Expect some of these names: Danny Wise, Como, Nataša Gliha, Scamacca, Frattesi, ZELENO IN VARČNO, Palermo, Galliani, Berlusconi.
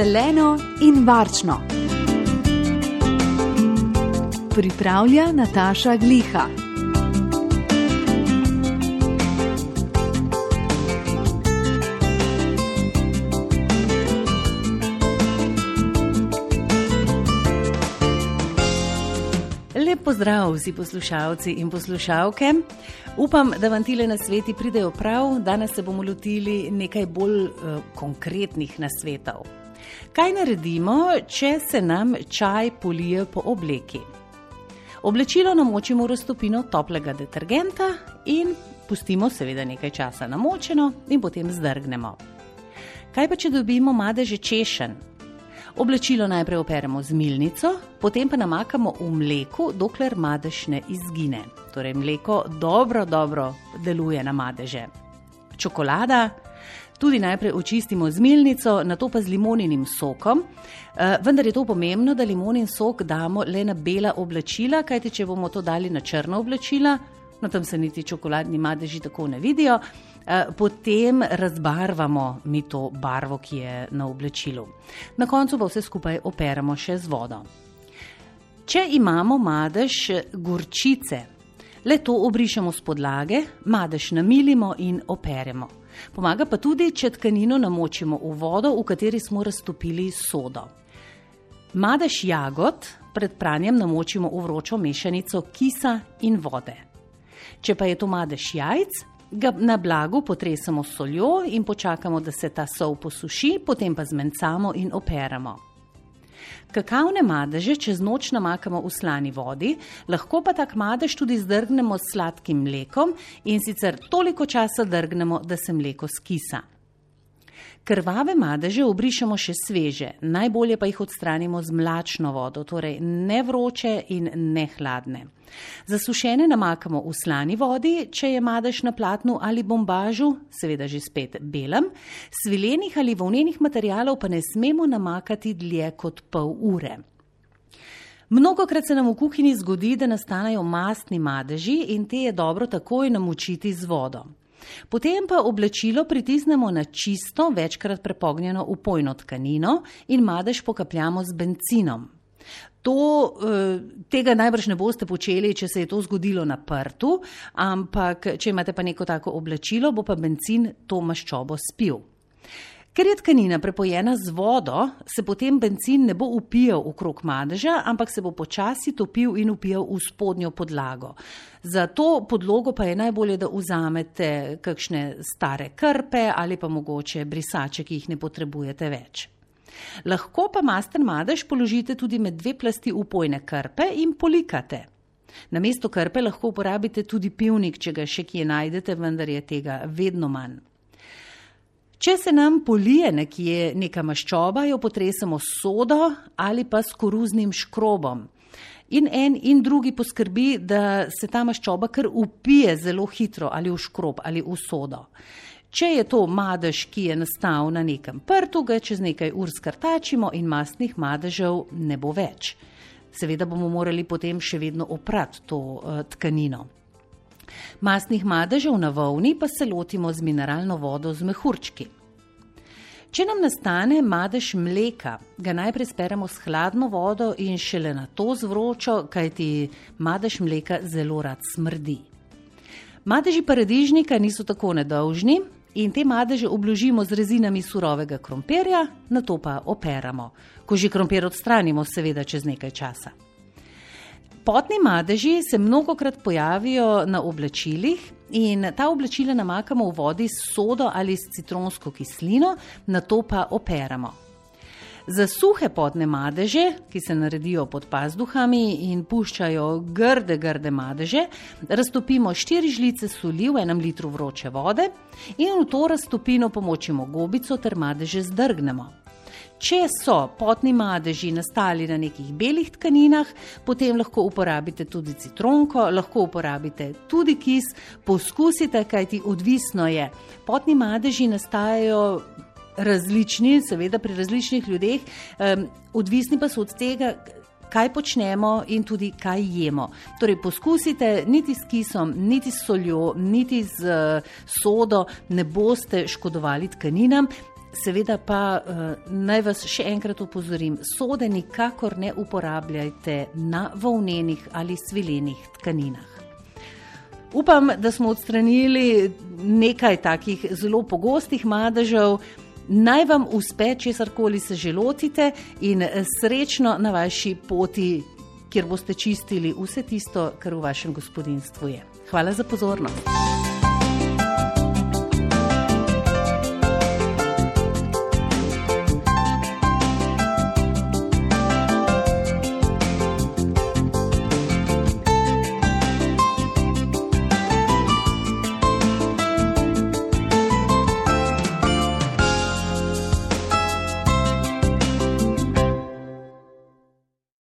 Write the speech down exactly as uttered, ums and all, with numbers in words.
Zeleno in varčno. Pripravlja Nataša Gliha. Lep pozdrav vsi poslušalci in poslušalke. Upam, da vam tile nasveti pridejo prav. Danes se bomo lotili nekaj bolj uh, konkretnih nasvetov. Kaj naredimo, če se nam čaj polije po obleki? Oblačilo namočimo v raztopino toplega detergenta in pustimo seveda nekaj časa namočeno in potem zdrgnemo. Kaj pa, če dobimo madeže češenj? Oblačilo najprej operemo z milnico, potem pa namakamo v mleku, dokler madež ne izgine. Torej, mleko dobro, dobro deluje na madeže. Čokolada tudi najprej očistimo z milnico, nato pa z limoninim sokom, vendar je to pomembno, da limonin sok damo le na bela oblačila, kajti če bomo to dali na črna oblačila, no tam se niti čokoladni madeži tako ne vidijo, potem razbarvamo mi to barvo, ki je na oblačilu. Na koncu pa vse skupaj operamo še z vodo. Če imamo madež gorčice, le to obrišemo s podlage, madež namilimo in operemo. Pomaga pa tudi, če tkanino namočimo v vodo, v kateri smo raztopili sodo. Madež jagod pred pranjem namočimo v vročo mešanico kisa in vode. Če pa je to madež jajc, ga na blagu potresemo s soljo in počakamo, da se ta sol posuši, potem pa zmencamo in operamo. Kakavne madeže čez noč namakamo v slani vodi, lahko pa tak madež tudi zdrgnemo s sladkim mlekom in sicer toliko časa drgnemo, da se mleko skisa. Krvave madeže obrišemo še sveže, najbolje pa jih odstranimo z mlačno vodo, torej ne vroče in ne hladne. Zasušene namakamo v slani vodi, če je madež na platnu ali bombažu, seveda že spet belem, svilenih ali volnenih materialov pa ne smemo namakati dlje kot pol ure. Mnogokrat se nam v kuhinji zgodi, da nastanejo mastni madeži in te je dobro takoj namočiti z vodo. Potem pa oblačilo pritisnemo na čisto, večkrat prepognjeno upojno tkanino in madež pokapljamo z bencinom. To, tega najbrž ne boste počeli, če se je to zgodilo na prtu, ampak če imate pa neko tako oblačilo, bo pa bencin to maščobo spil. Ker je tkanina prepojena z vodo, se potem bencin ne bo upijal okrog madeža, ampak se bo počasi topil in upijal v spodnjo podlago. Za to podlogo pa je najbolje, da vzamete kakšne stare krpe ali pa mogoče brisače, ki jih ne potrebujete več. Lahko pa masten madež položite tudi med dve plasti upojne krpe in polikate. Namesto krpe lahko uporabite tudi pivnik, če ga še kje najdete, vendar je tega vedno manj. Če se nam polije nekje neka maščoba, jo potresemo s sodo ali pa s koruznim škrobom. In en in drugi poskrbi, da se ta maščoba kar upije zelo hitro ali v škrob ali v sodo. Če je to madež, ki je nastal na nekem prtu, ga čez nekaj ur skrtačimo in mastnih madežev ne bo več. Seveda bomo morali potem še vedno oprati to uh, tkanino. Mastnih madežev na volni pa se lotimo z mineralno vodo z mehurčki. Če nam nastane madež mleka, ga najprej speremo s hladno vodo in šele nato z vročo, kajti madež mleka zelo rad smrdi. Madeži paradižnika niso tako nedolžni in te madeže obložimo z rezinami surovega krompirja, nato pa operamo. Ko že krompir odstranimo, seveda čez nekaj časa. Potni madeži se mnogokrat pojavijo na oblačilih in ta oblačila namakamo v vodi s sodo ali s citronsko kislino, nato pa operamo. Za suhe potne madeže, ki se naredijo pod pazduhami in puščajo grde, grde madeže, raztopimo štiri žlice soli v enem litru vroče vode in v to raztopino pomočimo gobico ter madeže zdrgnemo. Če so potni madeži nastali na nekih belih tkaninah, potem lahko uporabite tudi citronko, lahko uporabite tudi kis, poskusite, kajti odvisno je. Potni madeži nastajajo različni, seveda pri različnih ljudeh, um, odvisni pa so od tega, kaj počnemo in tudi kaj jemo. Torej poskusite, niti s kisom, niti s soljo, niti z uh, sodo ne boste škodovali tkaninam, Seveda pa naj vas še enkrat opozorim, sode nikakor ne uporabljajte na volnenih ali svilenih tkaninah. Upam, da smo odstranili nekaj takih zelo pogostih madežev. Naj vam uspe, česarkoli se že lotite, in srečno na vaši poti, kjer boste čistili vse tisto, kar v vašem gospodinjstvu je. Hvala za pozornost.